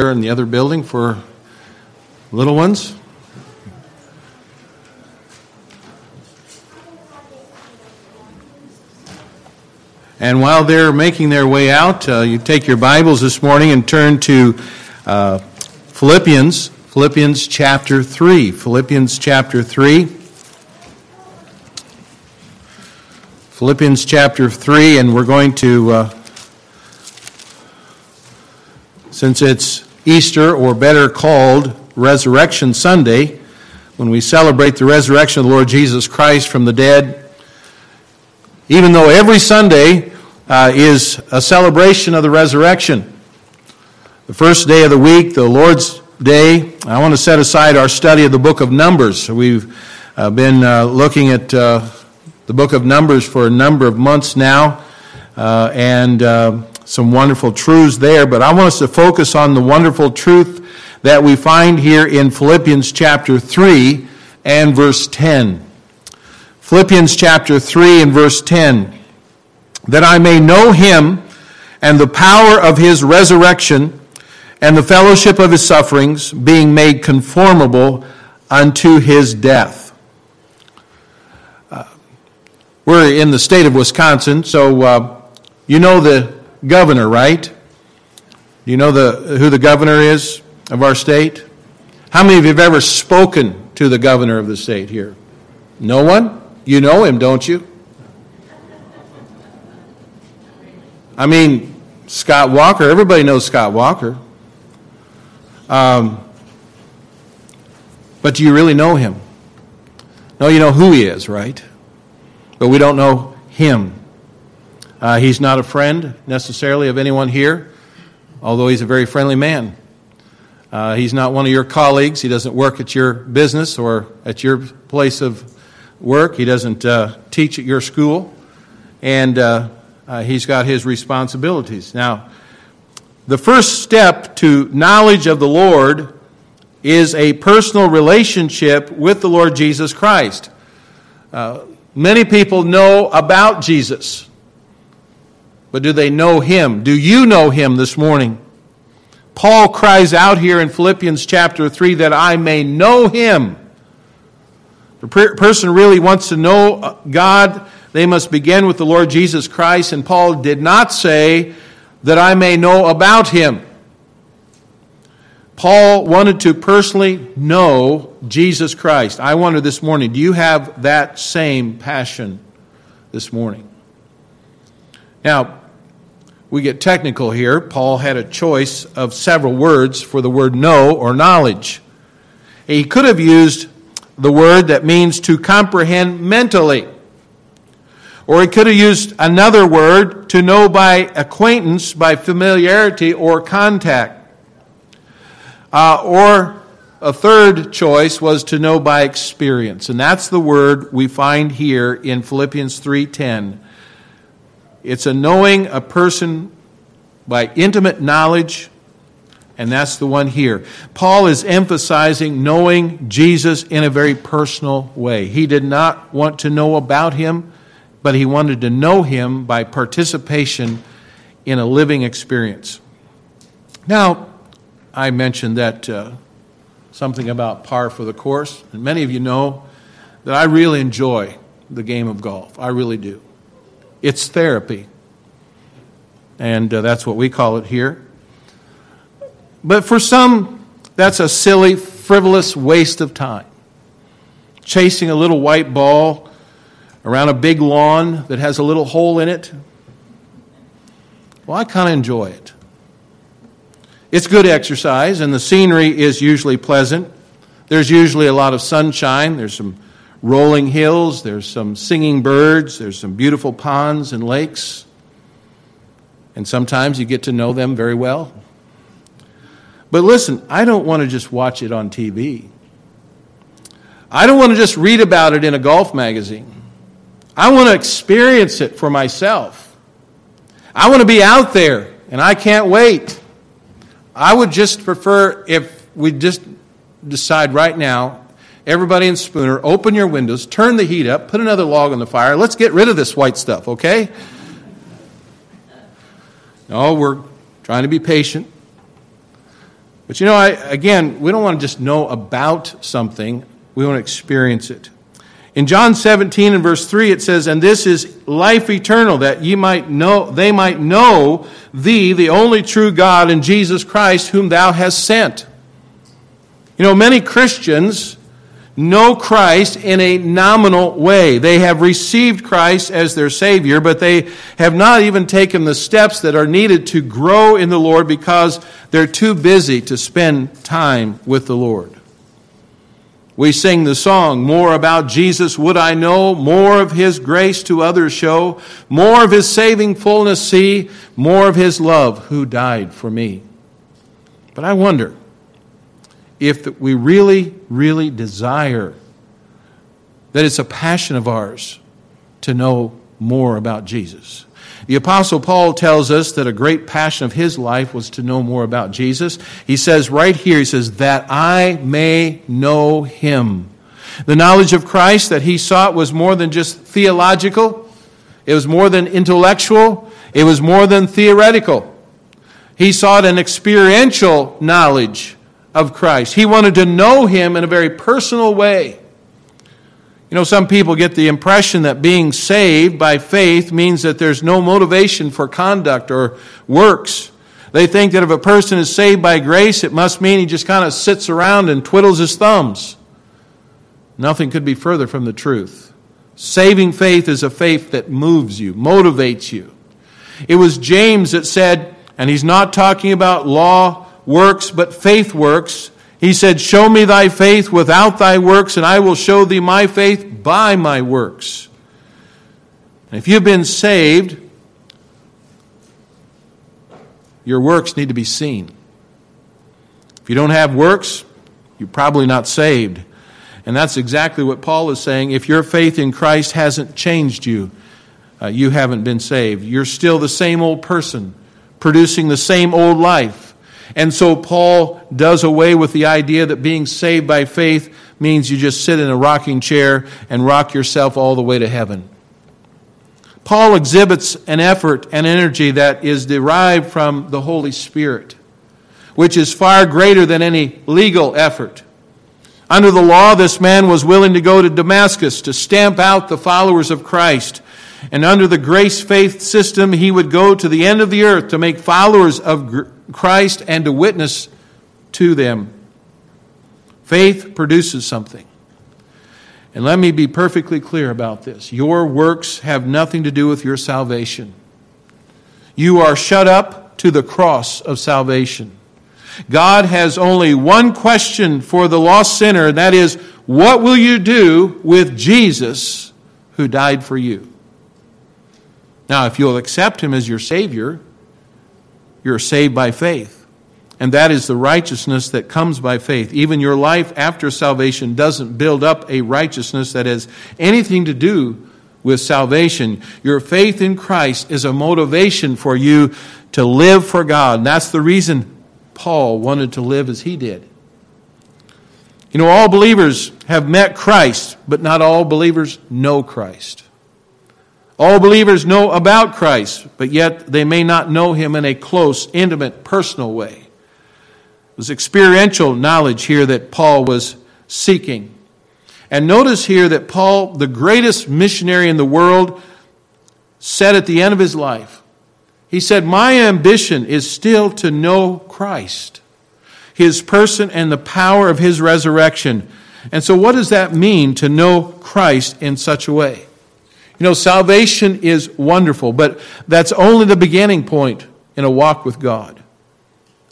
there in the other building for little ones? And while they're making their way out, you take your Bibles this morning and turn to Philippians chapter 3. Philippians chapter 3, and we're going to, since it's Easter, or better called Resurrection Sunday, when we celebrate the resurrection of the Lord Jesus Christ from the dead, even though every Sunday is a celebration of the resurrection. The first day of the week, the Lord's Day, I want to set aside our study of the book of Numbers. We've been looking at the book of Numbers for a number of months now, and some wonderful truths there, but I want us to focus on the wonderful truth that we find here in Philippians chapter 3 and verse 10. Philippians chapter 3 and verse 10, that I may know him and the power of his resurrection and the fellowship of his sufferings, being made conformable unto his death. We're in the state of Wisconsin, so you know the governor, right? You know who the governor is of our state? How many of you have ever spoken to the governor of the state here? No one? You know him, don't you? I mean, Scott Walker, everybody knows Scott Walker. But do you really know him? No, you know who he is, right? But we don't know him. He's not a friend necessarily of anyone here, although he's a very friendly man. He's not one of your colleagues. He doesn't work at your business or at your place of work. He doesn't teach at your school. And he's got his responsibilities. Now, the first step to knowledge of the Lord is a personal relationship with the Lord Jesus Christ. Many people know about Jesus. But do they know him? Do you know him this morning? Paul cries out here in Philippians chapter 3 that I may know him. If a person really wants to know God, they must begin with the Lord Jesus Christ. And Paul did not say that I may know about him. Paul wanted to personally know Jesus Christ. I wonder this morning, do you have that same passion this morning? Now, we get technical here. Paul had a choice of several words for the word know or knowledge. He could have used the word that means to comprehend mentally. Or he could have used another word to know by acquaintance, by familiarity or contact. Or a third choice was to know by experience. And that's the word we find here in Philippians 3:10. It's a knowing a person by intimate knowledge, and that's the one here. Paul is emphasizing knowing Jesus in a very personal way. He did not want to know about him, but he wanted to know him by participation in a living experience. Now, I mentioned that something about par for the course, and many of you know that I really enjoy the game of golf. I really do. It's therapy, and that's what we call it here. But for some, that's a silly, frivolous waste of time. Chasing a little white ball around a big lawn that has a little hole in it. Well, I kind of enjoy it. It's good exercise, and the scenery is usually pleasant. There's usually a lot of sunshine. There's some rolling hills, there's some singing birds, there's some beautiful ponds and lakes. And sometimes you get to know them very well. But listen, I don't want to just watch it on TV. I don't want to just read about it in a golf magazine. I want to experience it for myself. I want to be out there, and I can't wait. I would just prefer if we just decide right now, everybody in Spooner, open your windows, turn the heat up, put another log on the fire. Let's get rid of this white stuff, okay? No, we're trying to be patient. But again, we don't want to just know about something. We want to experience it. In John 17 and verse 3, it says, "And this is life eternal, that they might know thee, the only true God, and Jesus Christ, whom thou hast sent." Many Christians know Christ in a nominal way. They have received Christ as their Savior, but they have not even taken the steps that are needed to grow in the Lord because they're too busy to spend time with the Lord. We sing the song, "More about Jesus would I know, more of his grace to others show, more of his saving fullness see, more of his love who died for me." But I wonder if we really, really desire, that it's a passion of ours to know more about Jesus. The Apostle Paul tells us that a great passion of his life was to know more about Jesus. He says right here, "that I may know him." The knowledge of Christ that he sought was more than just theological. It was more than intellectual. It was more than theoretical. He sought an experiential knowledge of Christ. He wanted to know him in a very personal way. Some people get the impression that being saved by faith means that there's no motivation for conduct or works. They think that if a person is saved by grace, it must mean he just kind of sits around and twiddles his thumbs. Nothing could be further from the truth. Saving faith is a faith that moves you, motivates you. It was James that said, and he's not talking about law works, but faith works. He said, "Show me thy faith without thy works, and I will show thee my faith by my works." And if you've been saved, your works need to be seen. If you don't have works, you're probably not saved. And that's exactly what Paul is saying. If your faith in Christ hasn't changed you, you haven't been saved. You're still the same old person, producing the same old life. And so Paul does away with the idea that being saved by faith means you just sit in a rocking chair and rock yourself all the way to heaven. Paul exhibits an effort and energy that is derived from the Holy Spirit, which is far greater than any legal effort. Under the law, this man was willing to go to Damascus to stamp out the followers of Christ. And under the grace faith system, he would go to the end of the earth to make followers of Christ and to witness to them. Faith produces something. And let me be perfectly clear about this. Your works have nothing to do with your salvation. You are shut up to the cross of salvation. God has only one question for the lost sinner, and that is, what will you do with Jesus who died for you? Now, if you'll accept him as your Savior, you're saved by faith. And that is the righteousness that comes by faith. Even your life after salvation doesn't build up a righteousness that has anything to do with salvation. Your faith in Christ is a motivation for you to live for God. And that's the reason Paul wanted to live as he did. All believers have met Christ, but not all believers know Christ. All believers know about Christ, but yet they may not know him in a close, intimate, personal way. It was experiential knowledge here that Paul was seeking. And notice here that Paul, the greatest missionary in the world, said at the end of his life, he said, "My ambition is still to know Christ, his person and the power of his resurrection." And so what does that mean to know Christ in such a way? Salvation is wonderful, but that's only the beginning point in a walk with God.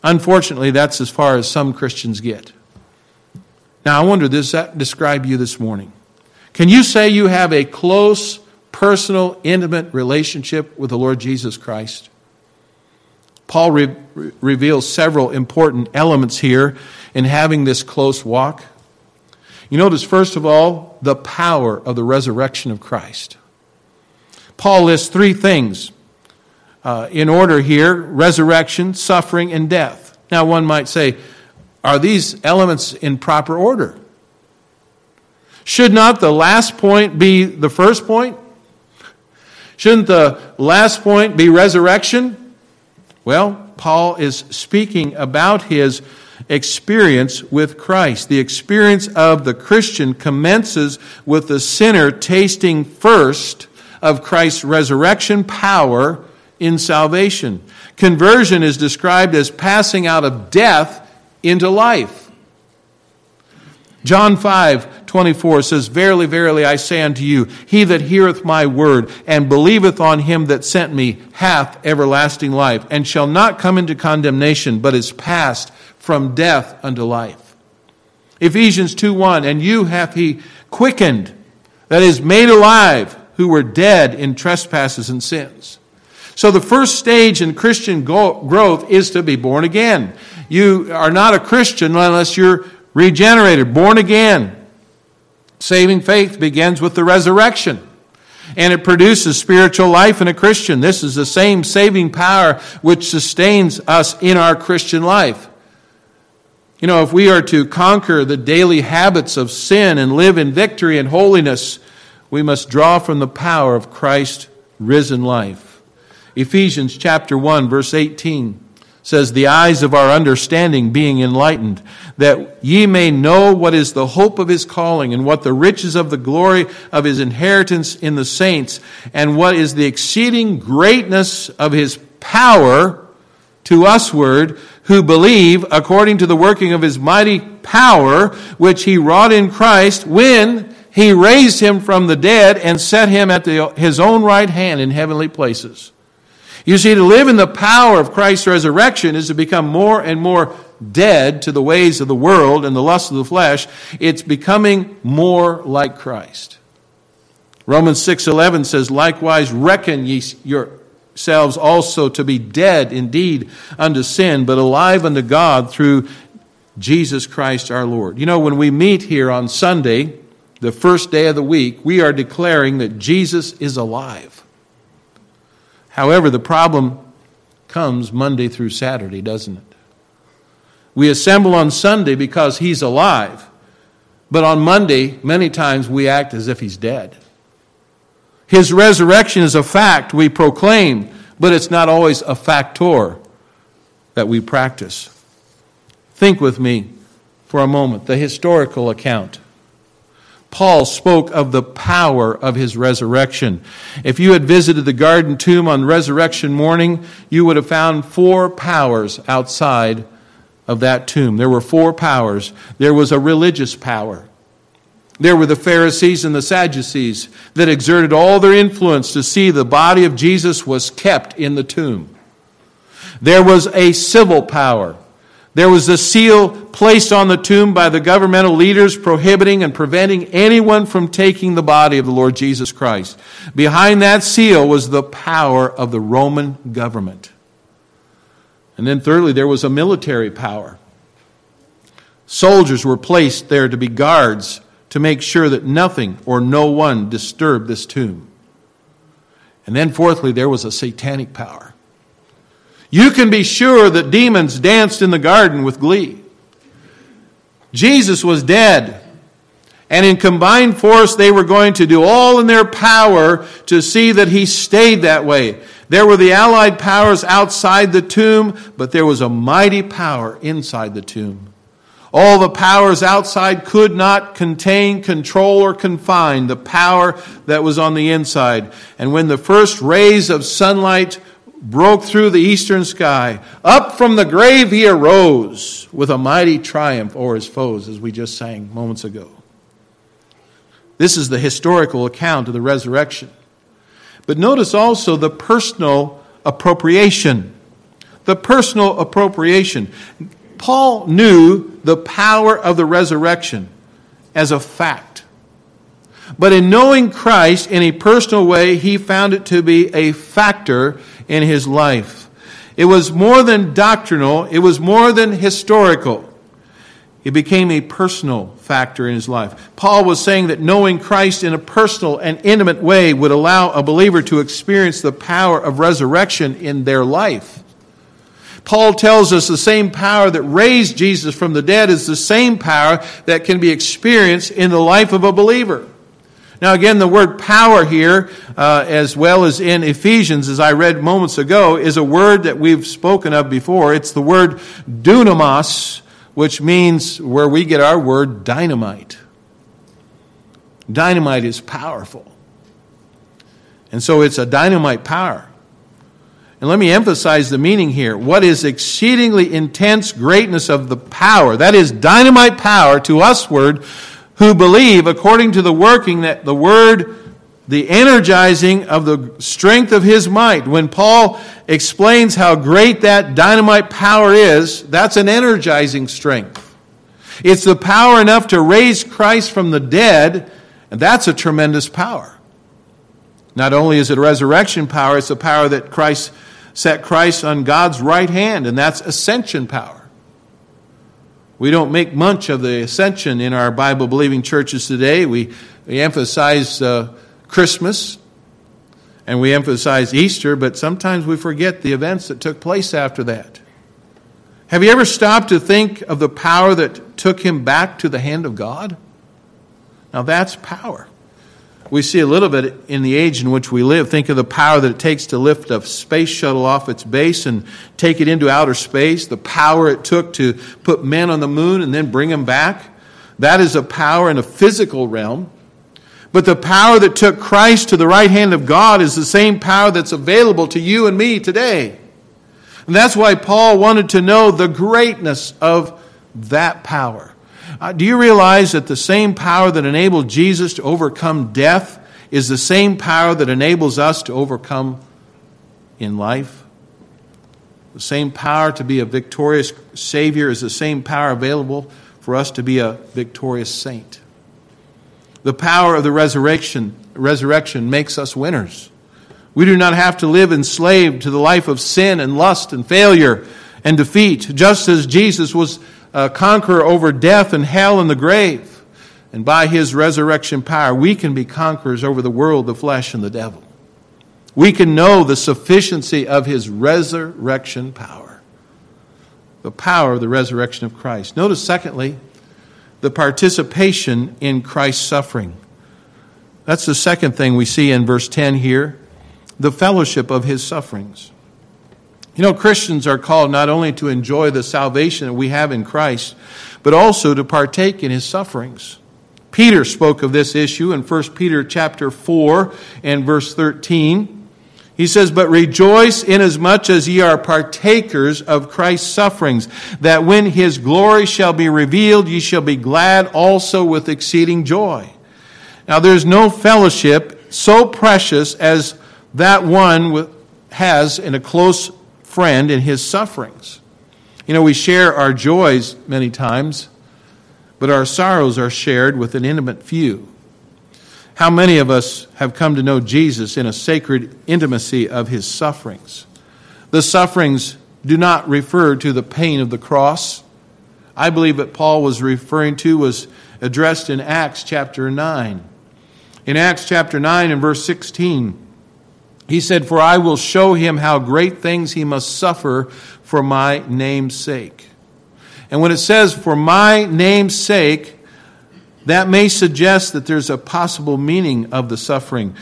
Unfortunately, that's as far as some Christians get. Now, I wonder, does that describe you this morning? Can you say you have a close, personal, intimate relationship with the Lord Jesus Christ? Paul reveals several important elements here in having this close walk. You notice, first of all, the power of the resurrection of Christ. Paul lists three things in order here: resurrection, suffering, and death. Now one might say, are these elements in proper order? Should not the last point be the first point? Shouldn't the last point be resurrection? Well, Paul is speaking about his experience with Christ. The experience of the Christian commences with the sinner tasting first of Christ's resurrection power in salvation. Conversion is described as passing out of death into life. John 5:24 says, "Verily, verily, I say unto you, he that heareth my word and believeth on him that sent me hath everlasting life, and shall not come into condemnation, but is passed from death unto life." Ephesians 2:1, "And you hath he quickened," that is, made alive, "who were dead in trespasses and sins." So the first stage in Christian growth is to be born again. You are not a Christian unless you're regenerated, born again. Saving faith begins with the resurrection, and it produces spiritual life in a Christian. This is the same saving power which sustains us in our Christian life. You know, if we are to conquer the daily habits of sin and live in victory and holiness, we must draw from the power of Christ's risen life. Ephesians chapter 1, verse 18 says, "The eyes of our understanding being enlightened, that ye may know what is the hope of his calling, and what the riches of the glory of his inheritance in the saints, and what is the exceeding greatness of his power to usward, who believe, according to the working of his mighty power, which he wrought in Christ, when he raised him from the dead and set him at his own right hand in heavenly places." You see, to live in the power of Christ's resurrection is to become more and more dead to the ways of the world and the lust of the flesh. It's becoming more like Christ. Romans 6:11 says, "Likewise reckon ye yourselves also to be dead indeed unto sin, but alive unto God through Jesus Christ our Lord." You know, when we meet here on Sunday, the first day of the week, we are declaring that Jesus is alive. However, the problem comes Monday through Saturday, doesn't it? We assemble on Sunday because he's alive, but on Monday, many times we act as if he's dead. His resurrection is a fact we proclaim, but it's not always a factor that we practice. Think with me for a moment, the historical account. Paul spoke of the power of his resurrection. If you had visited the garden tomb on resurrection morning, you would have found four powers outside of that tomb. There were four powers. There was a religious power. There were the Pharisees and the Sadducees that exerted all their influence to see the body of Jesus was kept in the tomb. There was a civil power. There was a seal placed on the tomb by the governmental leaders prohibiting and preventing anyone from taking the body of the Lord Jesus Christ. Behind that seal was the power of the Roman government. And then thirdly, there was a military power. Soldiers were placed there to be guards to make sure that nothing or no one disturbed this tomb. And then fourthly, there was a satanic power. You can be sure that demons danced in the garden with glee. Jesus was dead, and in combined force they were going to do all in their power to see that he stayed that way. There were the allied powers outside the tomb, but there was a mighty power inside the tomb. All the powers outside could not contain, control, or confine the power that was on the inside. And when the first rays of sunlight broke through the eastern sky, up from the grave he arose with a mighty triumph o'er his foes, as we just sang moments ago. This is the historical account of the resurrection. But notice also the personal appropriation. The personal appropriation. Paul knew the power of the resurrection as a fact. But in knowing Christ in a personal way, he found it to be a factor in his life. It was more than doctrinal. It was more than historical. It became a personal factor in his life. Paul was saying that knowing Christ in a personal and intimate way would allow a believer to experience the power of resurrection in their life. Paul tells us the same power that raised Jesus from the dead is the same power that can be experienced in the life of a believer. Now again, the word power here, as well as in Ephesians, as I read moments ago, is a word that we've spoken of before. It's the word dunamis, which means where we get our word dynamite. Dynamite is powerful. And so it's a dynamite power. And let me emphasize the meaning here. What is exceedingly intense greatness of the power, that is dynamite power to usward who believe according to the working that the word, the energizing of the strength of his might. When Paul explains how great that dynamite power is, that's an energizing strength. It's the power enough to raise Christ from the dead, and that's a tremendous power. Not only is it a resurrection power, it's a power that Christ set Christ on God's right hand, and that's ascension power. We don't make much of the ascension in our Bible-believing churches today. We emphasize Christmas, and we emphasize Easter, but sometimes we forget the events that took place after that. Have you ever stopped to think of the power that took him back to the hand of God? Now that's power. We see a little bit in the age in which we live. Think of the power that it takes to lift a space shuttle off its base and take it into outer space. The power it took to put men on the moon and then bring them back. That is a power in a physical realm. But the power that took Christ to the right hand of God is the same power that's available to you and me today. And that's why Paul wanted to know the greatness of that power. Do you realize that the same power that enabled Jesus to overcome death is the same power that enables us to overcome in life? The same power to be a victorious Savior is the same power available for us to be a victorious saint. The power of the resurrection makes us winners. We do not have to live enslaved to the life of sin and lust and failure and defeat, just as Jesus was a conqueror over death and hell and the grave. And by his resurrection power, we can be conquerors over the world, the flesh, and the devil. We can know the sufficiency of his resurrection power. The power of the resurrection of Christ. Notice, secondly, the participation in Christ's suffering. That's the second thing we see in verse 10 here. The fellowship of his sufferings. You know, Christians are called not only to enjoy the salvation that we have in Christ, but also to partake in his sufferings. Peter spoke of this issue in 1 Peter chapter 4 and verse 13. He says, "But rejoice inasmuch as ye are partakers of Christ's sufferings, that when his glory shall be revealed, ye shall be glad also with exceeding joy." Now there's no fellowship so precious as that one has in a close friend in his sufferings. You know, we share our joys many times, but our sorrows are shared with an intimate few. How many of us have come to know Jesus in a sacred intimacy of his sufferings? The sufferings do not refer to the pain of the cross. I believe that Paul was referring to was addressed in Acts chapter 9. In Acts chapter 9 and verse 16, he said, "For I will show him how great things he must suffer for my name's sake." And when it says, "for my name's sake," that may suggest that there's a possible meaning of the suffering.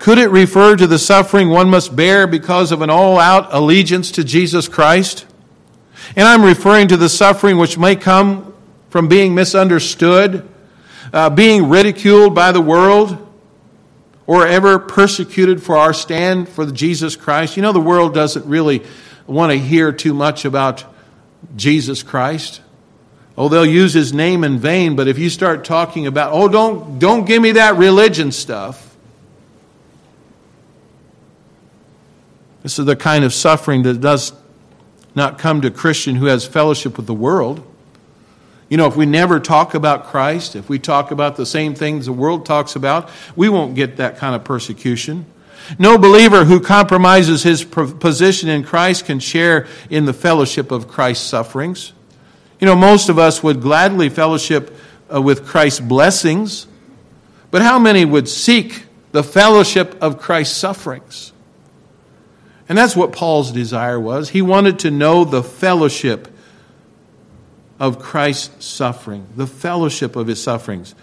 Could it refer to the suffering one must bear because of an all-out allegiance to Jesus Christ? And I'm referring to the suffering which may come from being misunderstood, being ridiculed by the world, or ever persecuted for our stand for Jesus Christ. You know, the world doesn't really want to hear too much about Jesus Christ. Oh, they'll use his name in vain, but if you start talking about, oh, don't give me that religion stuff. This is the kind of suffering that does not come to a Christian who has fellowship with the world. You know, if we never talk about Christ, if we talk about the same things the world talks about, we won't get that kind of persecution. No believer who compromises his position in Christ can share in the fellowship of Christ's sufferings. You know, most of us would gladly fellowship with Christ's blessings, but how many would seek the fellowship of Christ's sufferings? And that's what Paul's desire was. He wanted to know the fellowship of Christ's suffering, the fellowship of his sufferings.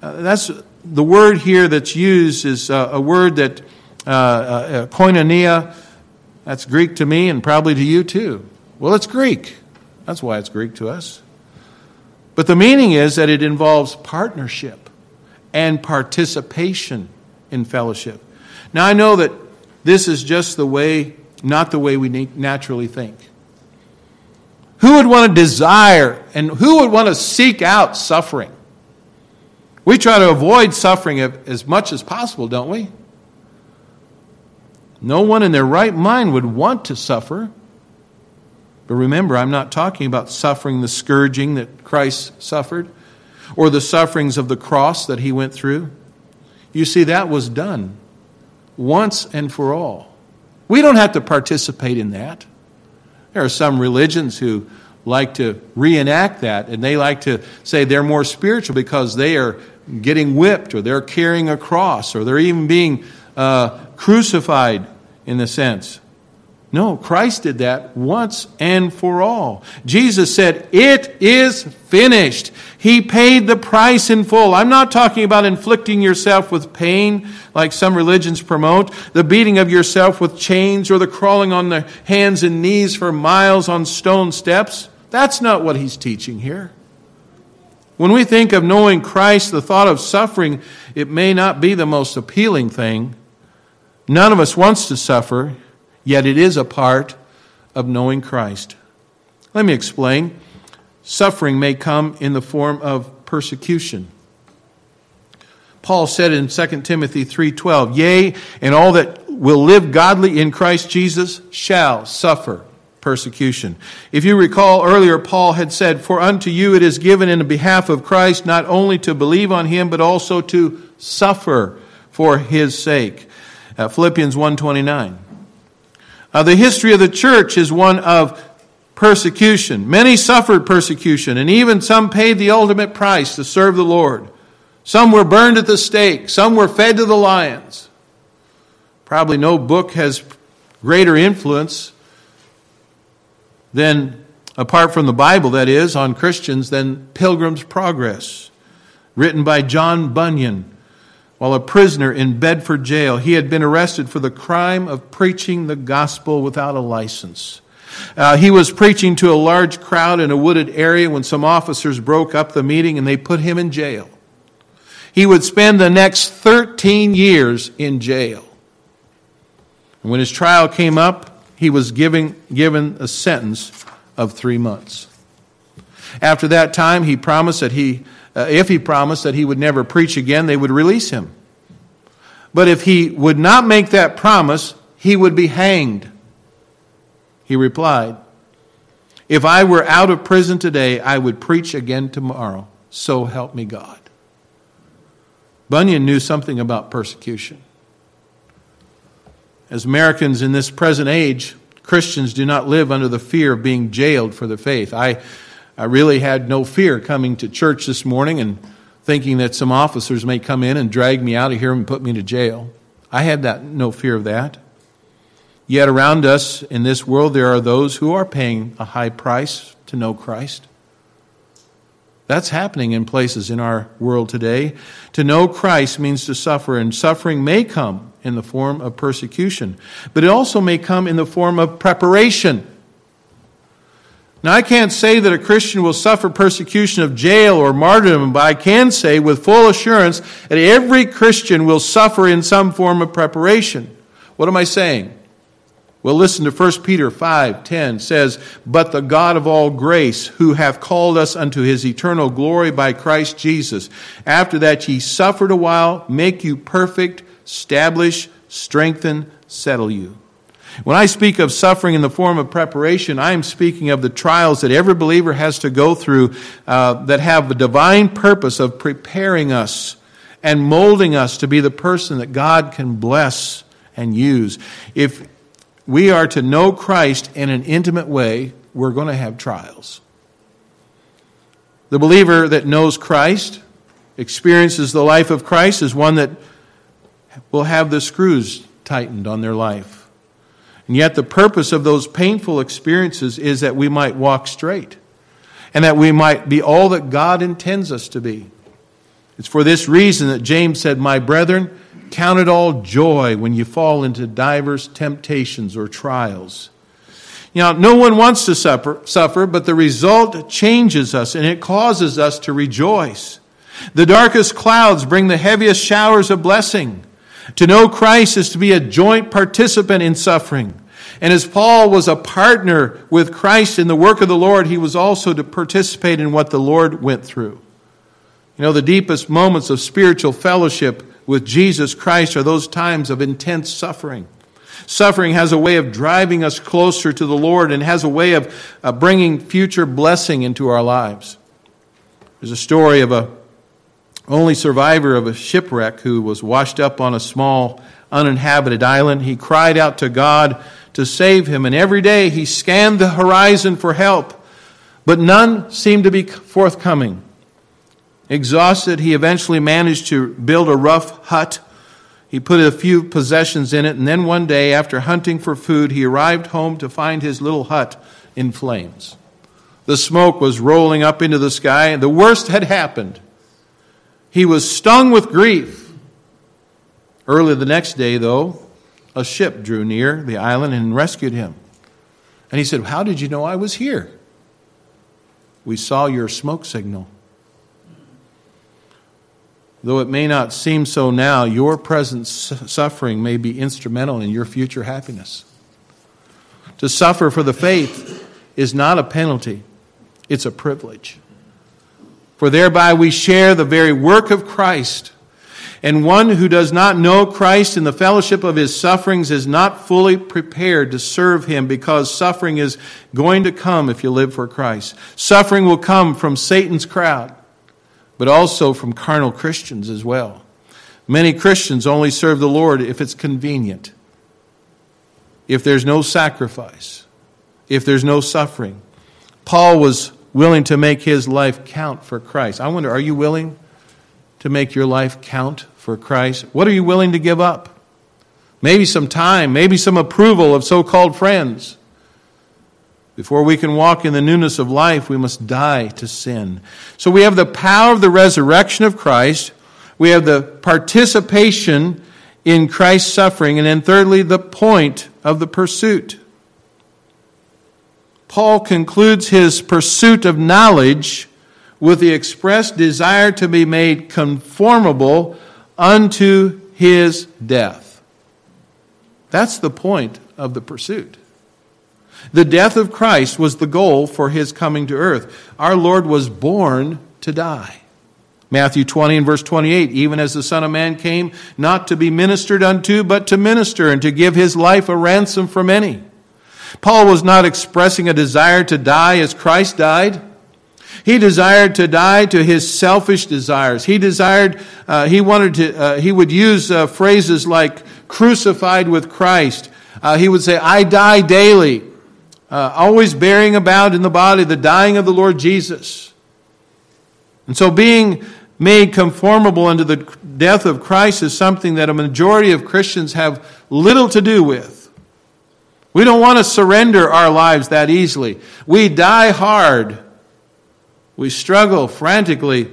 That's the word here that's used is a word that koinonia. That's Greek to me and probably to you too. Well, it's Greek. That's why it's Greek to us. But the meaning is that it involves partnership and participation in fellowship. Now, I know that this is just the way, not the way we naturally think. Who would want to desire and who would want to seek out suffering? We try to avoid suffering as much as possible, don't we? No one in their right mind would want to suffer. But remember, I'm not talking about suffering the scourging that Christ suffered or the sufferings of the cross that he went through. You see, that was done once and for all. We don't have to participate in that. There are some religions who like to reenact that, and they like to say they're more spiritual because they are getting whipped or they're carrying a cross or they're even being crucified in a sense. No, Christ did that once and for all. Jesus said, "It is finished." He paid the price in full. I'm not talking about inflicting yourself with pain like some religions promote, the beating of yourself with chains or the crawling on the hands and knees for miles on stone steps. That's not what he's teaching here. When we think of knowing Christ, the thought of suffering, it may not be the most appealing thing. None of us wants to suffer. Yet it is a part of knowing Christ. Let me explain. Suffering may come in the form of persecution. Paul said in 2 Timothy 3:12, "Yea, and all that will live godly in Christ Jesus shall suffer persecution." If you recall earlier, Paul had said, "For unto you it is given in the behalf of Christ not only to believe on him, but also to suffer for his sake." Philippians 1:29. The history of the church is one of persecution. Many suffered persecution, and even some paid the ultimate price to serve the Lord. Some were burned at the stake. Some were fed to the lions. Probably no book has greater influence than, apart from the Bible, that is, on Christians than Pilgrim's Progress, written by John Bunyan. While a prisoner in Bedford Jail, he had been arrested for the crime of preaching the gospel without a license. He was preaching to a large crowd in a wooded area when some officers broke up the meeting and they put him in jail. He would spend the next 13 years in jail. And when his trial came up, he was given a sentence of 3 months. After that time, he promised that if he promised that he would never preach again, they would release him. But if he would not make that promise, he would be hanged. He replied, "If I were out of prison today, I would preach again tomorrow. So help me God." Bunyan knew something about persecution. As Americans in this present age, Christians do not live under the fear of being jailed for their faith. I really had no fear coming to church this morning and thinking that some officers may come in and drag me out of here and put me to jail. I had that no fear of that. Yet around us in this world, there are those who are paying a high price to know Christ. That's happening in places in our world today. To know Christ means to suffer, and suffering may come in the form of persecution, but it also may come in the form of preparation. Now, I can't say that a Christian will suffer persecution of jail or martyrdom, but I can say with full assurance that every Christian will suffer in some form of preparation. What am I saying? Well, listen to 1 Peter 5:10 says, "But the God of all grace, who hath called us unto his eternal glory by Christ Jesus, after that ye suffered a while, make you perfect, establish, strengthen, settle you." When I speak of suffering in the form of preparation, I am speaking of the trials that every believer has to go through that have the divine purpose of preparing us and molding us to be the person that God can bless and use. If we are to know Christ in an intimate way, we're going to have trials. The believer that knows Christ, experiences the life of Christ, is one that will have the screws tightened on their life. And yet the purpose of those painful experiences is that we might walk straight and that we might be all that God intends us to be. It's for this reason that James said, "My brethren, count it all joy when you fall into divers temptations or trials." You know, no one wants to suffer, but the result changes us, and it causes us to rejoice. The darkest clouds bring the heaviest showers of blessing. To know Christ is to be a joint participant in suffering. And as Paul was a partner with Christ in the work of the Lord, he was also to participate in what the Lord went through. You know, the deepest moments of spiritual fellowship with Jesus Christ are those times of intense suffering. Suffering has a way of driving us closer to the Lord and has a way of bringing future blessing into our lives. There's a story of a only survivor of a shipwreck who was washed up on a small, uninhabited island. He cried out to God to save him, and every day he scanned the horizon for help, but none seemed to be forthcoming. Exhausted, he eventually managed to build a rough hut. He put a few possessions in it, and then one day, after hunting for food, he arrived home to find his little hut in flames. The smoke was rolling up into the sky, and the worst had happened. He was stung with grief. Early the next day, though, a ship drew near the island and rescued him. And he said, "How did you know I was here?" "We saw your smoke signal. Though it may not seem so now, your present suffering may be instrumental in your future happiness." To suffer for the faith is not a penalty. It's a privilege. For thereby we share the very work of Christ. And one who does not know Christ in the fellowship of his sufferings is not fully prepared to serve him, because suffering is going to come if you live for Christ. Suffering will come from Satan's crowd, but also from carnal Christians as well. Many Christians only serve the Lord if it's convenient, if there's no sacrifice, if there's no suffering. Paul was willing to make his life count for Christ. I wonder, are you willing to make your life count for Christ? What are you willing to give up? Maybe some time, maybe some approval of so-called friends. Before we can walk in the newness of life, we must die to sin. So we have the power of the resurrection of Christ. We have the participation in Christ's suffering. And then thirdly, the point of the pursuit. Paul concludes his pursuit of knowledge with the express desire to be made conformable unto his death. That's the point of the pursuit. The death of Christ was the goal for his coming to earth. Our Lord was born to die. Matthew 20 and verse 28, "Even as the Son of Man came, not to be ministered unto, but to minister, and to give his life a ransom for many." Paul was not expressing a desire to die as Christ died. He desired to die to his selfish desires. He would use phrases like "crucified with Christ." He would say, "I die daily," always bearing about in the body the dying of the Lord Jesus. And so being made conformable unto the death of Christ is something that a majority of Christians have little to do with. We don't want to surrender our lives that easily. We die hard. We struggle frantically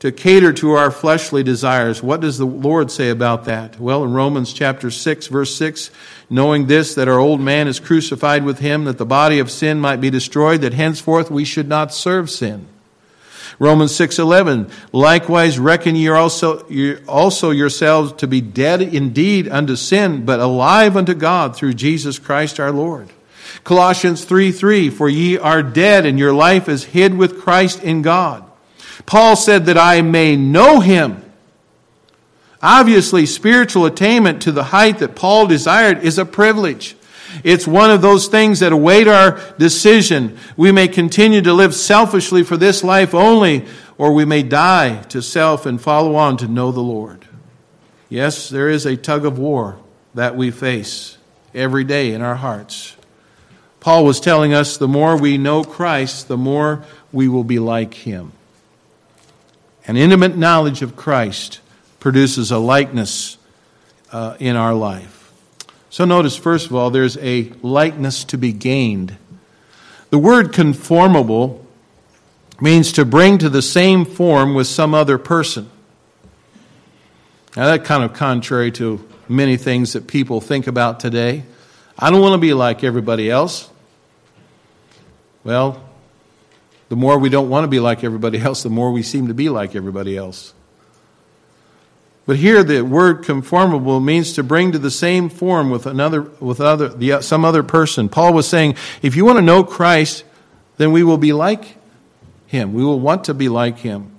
to cater to our fleshly desires. What does the Lord say about that? Well, in Romans chapter 6, verse 6, "Knowing this, that our old man is crucified with him, that the body of sin might be destroyed, that henceforth we should not serve sin." Romans 6:11, "Likewise reckon ye also yourselves to be dead indeed unto sin, but alive unto God through Jesus Christ our Lord." Colossians 3:3, "For ye are dead, and your life is hid with Christ in God." Paul said that I may know him. Obviously, spiritual attainment to the height that Paul desired is a privilege. It's one of those things that await our decision. We may continue to live selfishly for this life only, or we may die to self and follow on to know the Lord. Yes, there is a tug of war that we face every day in our hearts. Paul was telling us the more we know Christ, the more we will be like him. An intimate knowledge of Christ produces a likeness in our life. So notice, first of all, there's a likeness to be gained. The word conformable means to bring to the same form with some other person. Now that's kind of contrary to many things that people think about today. I don't want to be like everybody else. Well, the more we don't want to be like everybody else, the more we seem to be like everybody else. But here the word conformable means to bring to the same form with another, some other person. Paul was saying, if you want to know Christ, then we will be like him. We will want to be like him.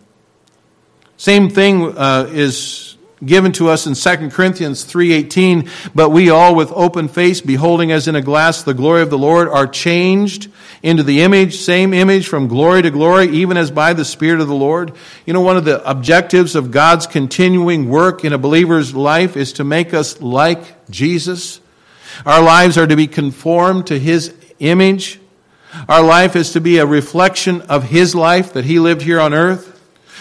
Same thing is given to us in 2 Corinthians 3:18, but we all with open face, beholding as in a glass the glory of the Lord, are changed into the same image from glory to glory, even as by the Spirit of the Lord. You know, one of the objectives of God's continuing work in a believer's life is to make us like Jesus. Our lives are to be conformed to his image. Our life is to be a reflection of his life that he lived here on earth.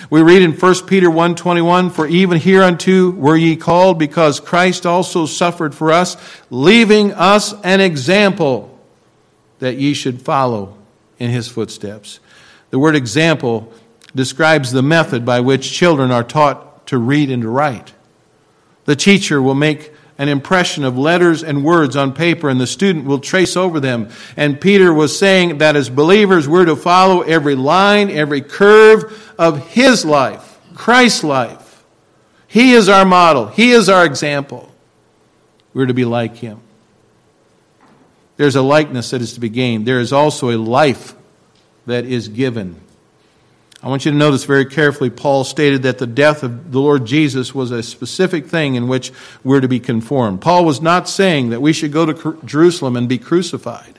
We read in 1 Peter 1:21, for even hereunto were ye called, because Christ also suffered for us, leaving us an example that ye should follow in his footsteps. The word example describes the method by which children are taught to read and to write. The teacher will make an impression of letters and words on paper, and the student will trace over them. And Peter was saying that as believers, we're to follow every line, every curve of his life, Christ's life. He is our model. He is our example. We're to be like him. There's a likeness that is to be gained. There is also a life that is given. I want you to notice very carefully, Paul stated that the death of the Lord Jesus was a specific thing in which we're to be conformed. Paul was not saying that we should go to Jerusalem and be crucified.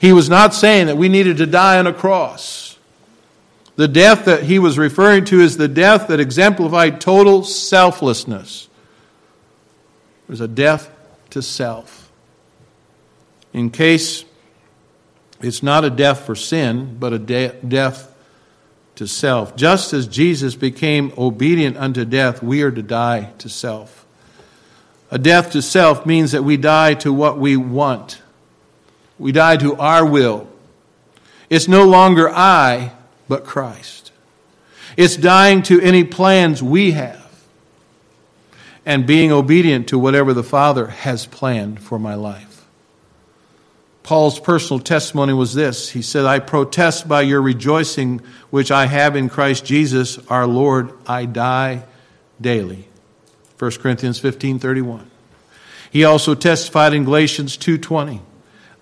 He was not saying that we needed to die on a cross. The death that he was referring to is the death that exemplified total selflessness. It was a death to self. In case it's not a death for sin, but a death to self. Just as Jesus became obedient unto death, we are to die to self. A death to self means that we die to what we want. We die to our will. It's no longer I, but Christ. It's dying to any plans we have and being obedient to whatever the Father has planned for my life. Paul's personal testimony was this. He said, I protest by your rejoicing which I have in Christ Jesus our Lord, I die daily. 1 Corinthians 15:31. He also testified in Galatians 2:20.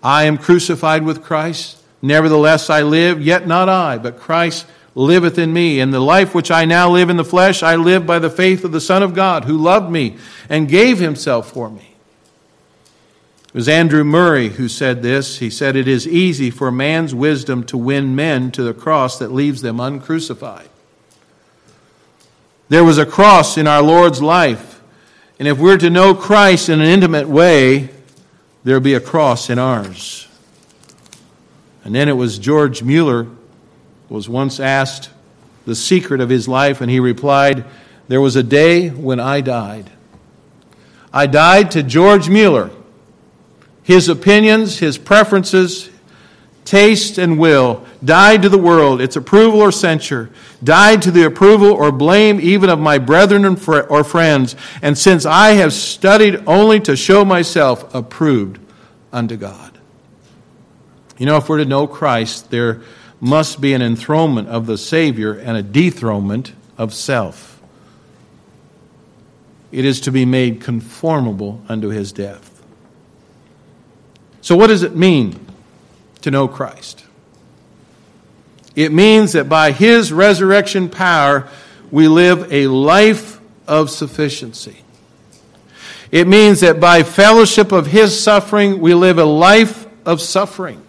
I am crucified with Christ. Nevertheless, I live, yet not I, but Christ liveth in me. And the life which I now live in the flesh, I live by the faith of the Son of God, who loved me and gave himself for me. It was Andrew Murray who said this. He said, it is easy for man's wisdom to win men to the cross that leaves them uncrucified. There was a cross in our Lord's life. And if we're to know Christ in an intimate way, there'll be a cross in ours. And then it was George Mueller was once asked the secret of his life, and he replied, there was a day when I died. I died to George Mueller, his opinions, his preferences, taste and will, died to the world, its approval or censure, died to the approval or blame even of my brethren or friends, and since I have studied only to show myself approved unto God. You know, if we're to know Christ, there must be an enthronement of the Savior and a dethronement of self. It is to be made conformable unto his death. So what does it mean to know Christ? It means that by his resurrection power, we live a life of sufficiency. It means that by fellowship of his suffering, we live a life of suffering.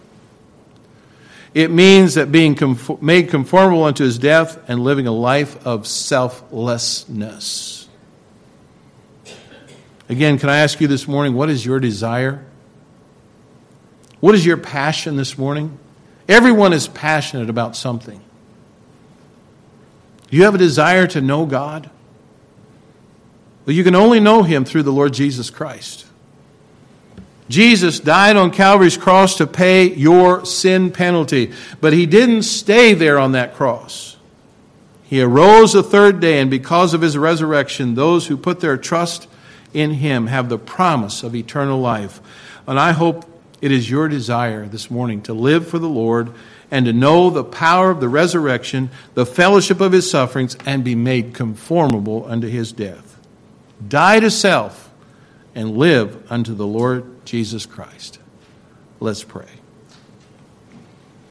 It means that being made conformable unto his death and living a life of selflessness. Again, can I ask you this morning, what is your desire? What is your passion this morning? Everyone is passionate about something. Do you have a desire to know God? Well, you can only know him through the Lord Jesus Christ. Jesus died on Calvary's cross to pay your sin penalty. But he didn't stay there on that cross. He arose the third day, and because of his resurrection, those who put their trust in him have the promise of eternal life. And I hope it is your desire this morning to live for the Lord and to know the power of the resurrection, the fellowship of his sufferings, and be made conformable unto his death. Die to self and live unto the Lord Jesus Christ. Let's pray.